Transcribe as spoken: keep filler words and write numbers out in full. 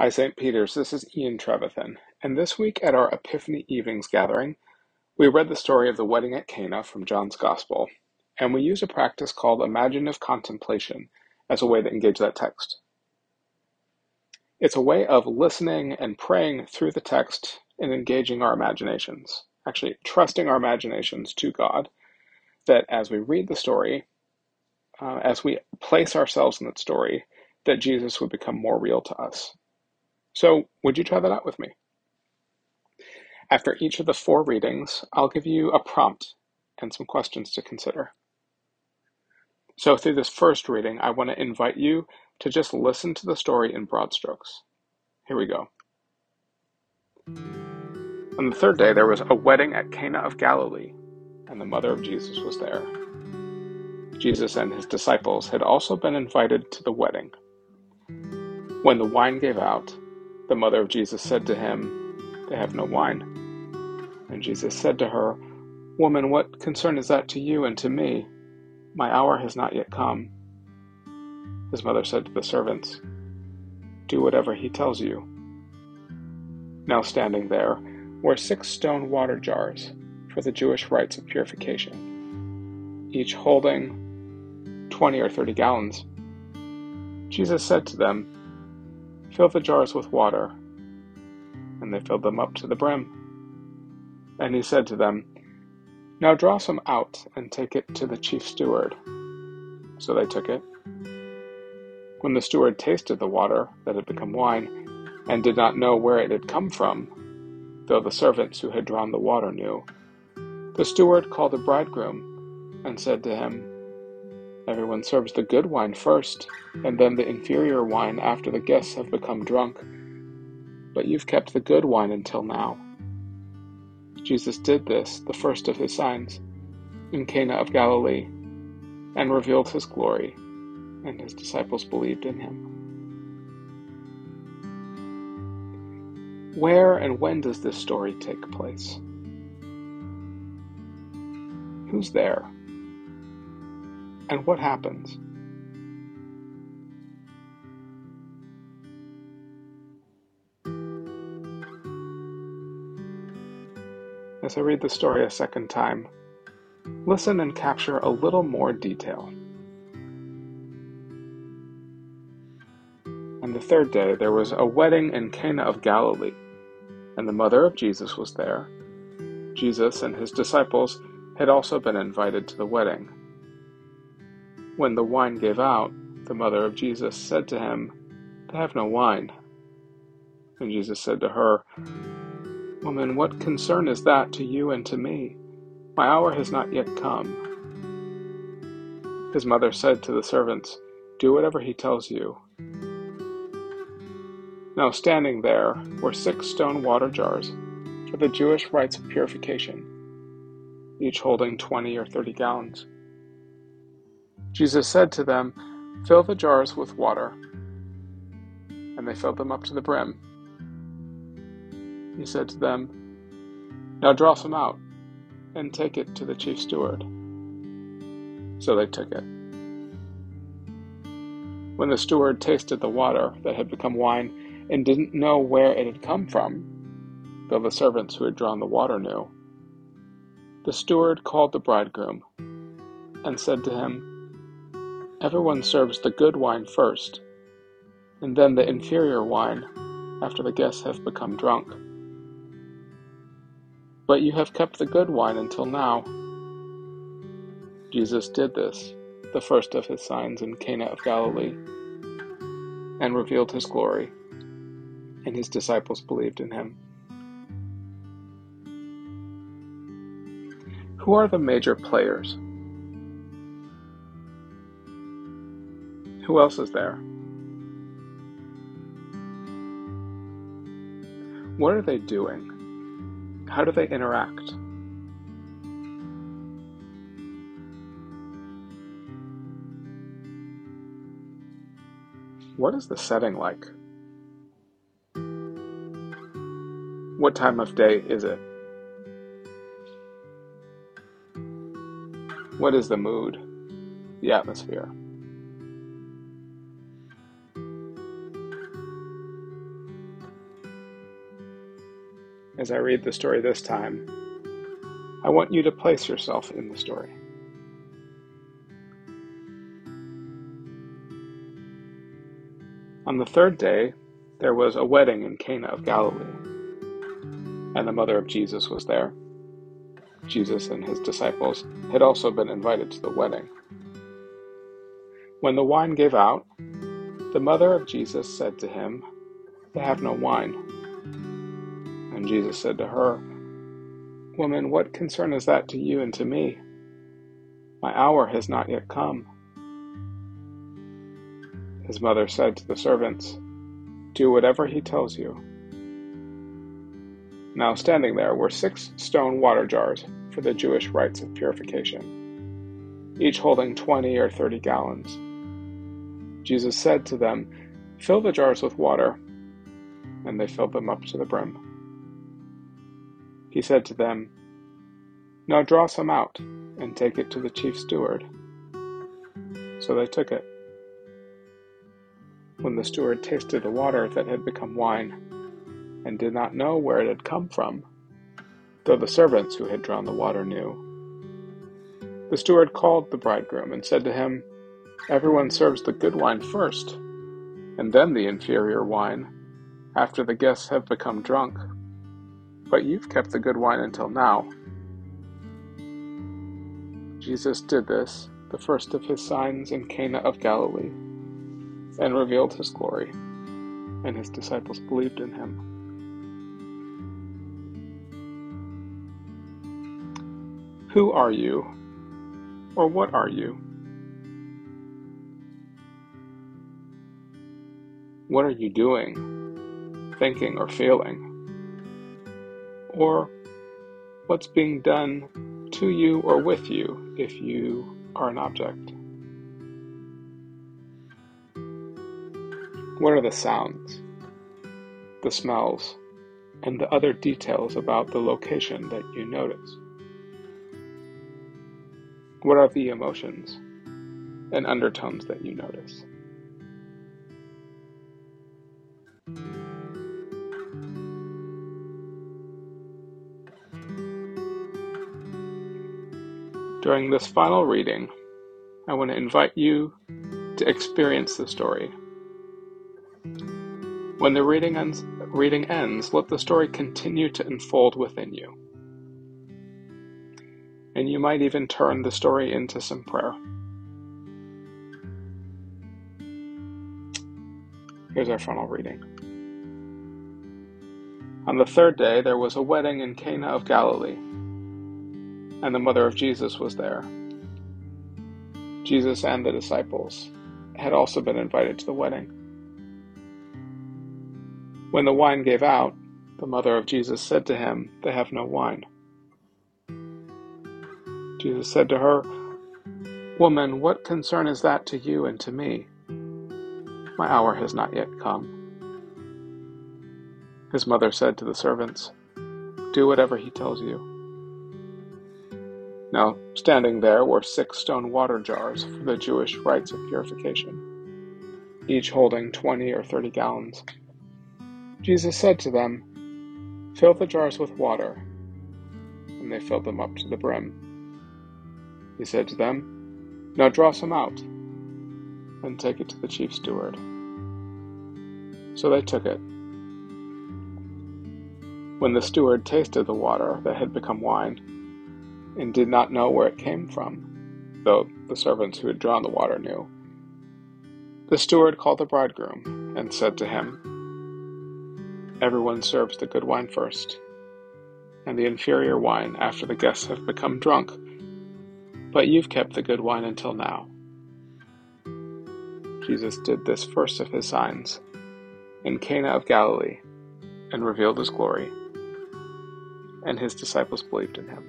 Hi, Saint Peter's. This is Ian Trevithan, and this week at our Epiphany Evenings gathering, we read the story of the wedding at Cana from John's Gospel, and we use a practice called imaginative contemplation as a way to engage that text. It's a way of listening and praying through the text and engaging our imaginations, actually trusting our imaginations to God, that as we read the story, uh, as we place ourselves in that story, that Jesus would become more real to us. So, would you try that out with me? After each of the four readings, I'll give you a prompt and some questions to consider. So, through this first reading, I want to invite you to just listen to the story in broad strokes. Here we go. On the third day, there was a wedding at Cana of Galilee, and the mother of Jesus was there. Jesus and his disciples had also been invited to the wedding. When the wine gave out, the mother of Jesus said to him, "They have no wine." And Jesus said to her, "Woman, what concern is that to you and to me? My hour has not yet come." His mother said to the servants, "Do whatever he tells you." Now standing there were six stone water jars for the Jewish rites of purification, each holding twenty or thirty gallons. Jesus said to them, "Fill the jars with water." And they filled them up to the brim. And he said to them, "Now draw some out and take it to the chief steward." So they took it. When the steward tasted the water that had become wine, and did not know where it had come from, though the servants who had drawn the water knew, the steward called the bridegroom and said to him, "Everyone serves the good wine first, and then the inferior wine after the guests have become drunk. But you've kept the good wine until now." Jesus did this, the first of his signs, in Cana of Galilee, and revealed his glory, and his disciples believed in him. Where and when does this story take place? Who's there? And what happens? As I read the story a second time, listen and capture a little more detail. On the third day, there was a wedding in Cana of Galilee, and the mother of Jesus was there. Jesus and his disciples had also been invited to the wedding. When the wine gave out, the mother of Jesus said to him, "They have no wine." And Jesus said to her, "Woman, what concern is that to you and to me? My hour has not yet come." His mother said to the servants, "Do whatever he tells you." Now standing there were six stone water jars for the Jewish rites of purification, each holding twenty or thirty gallons. Jesus said to them, "Fill the jars with water." And they filled them up to the brim. He said to them, "Now draw some out, and take it to the chief steward." So they took it. When the steward tasted the water that had become wine, and didn't know where it had come from, though the servants who had drawn the water knew, the steward called the bridegroom, and said to him, "Everyone serves the good wine first, and then the inferior wine after the guests have become drunk. But you have kept the good wine until now." Jesus did this, the first of his signs in Cana of Galilee, and revealed his glory, and his disciples believed in him. Who are the major players? Who else is there? What are they doing? How do they interact? What is the setting like? What time of day is it? What is the mood, the atmosphere? as I read the story this time, I want you to place yourself in the story. On the third day, there was a wedding in Cana of Galilee, and the mother of Jesus was there. Jesus and his disciples had also been invited to the wedding. When the wine gave out, the mother of Jesus said to him, "They have no wine." And Jesus said to her, "Woman, what concern is that to you and to me? My hour has not yet come." His mother said to the servants, "Do whatever he tells you." Now standing there were six stone water jars for the Jewish rites of purification, each holding twenty or thirty gallons. Jesus said to them, "Fill the jars with water," and they filled them up to the brim. He said to them, "Now draw some out and take it to the chief steward." So they took it. When the steward tasted the water that had become wine, and did not know where it had come from, though the servants who had drawn the water knew, the steward called the bridegroom and said to him, "Everyone serves the good wine first, and then the inferior wine, after the guests have become drunk. But you've kept the good wine until now." Jesus did this, the first of his signs in Cana of Galilee, and revealed his glory, and his disciples believed in him. Who are you, or what are you? What are you doing, thinking, or feeling? Or what's being done to you or with you if you are an object? What are the sounds, the smells, and the other details about the location that you notice? What are the emotions and undertones that you notice? During this final reading, I want to invite you to experience the story. When the reading ends, reading ends, let the story continue to unfold within you. And you might even turn the story into some prayer. Here's our final reading. On the third day, there was a wedding in Cana of Galilee, and the mother of Jesus was there. Jesus and the disciples had also been invited to the wedding. When the wine gave out, the mother of Jesus said to him, "They have no wine." Jesus said to her, "Woman, what concern is that to you and to me? My hour has not yet come." His mother said to the servants, "Do whatever he tells you." Now standing there were six stone water jars for the Jewish rites of purification, each holding twenty or thirty gallons. Jesus said to them, "Fill the jars with water," and they filled them up to the brim. He said to them, "Now draw some out, and take it to the chief steward." So they took it. When the steward tasted the water that had become wine, and did not know where it came from, though the servants who had drawn the water knew, the steward called the bridegroom and said to him, "Everyone serves the good wine first, and the inferior wine after the guests have become drunk. But you've kept the good wine until now." Jesus did this first of his signs in Cana of Galilee, and revealed his glory, and his disciples believed in him.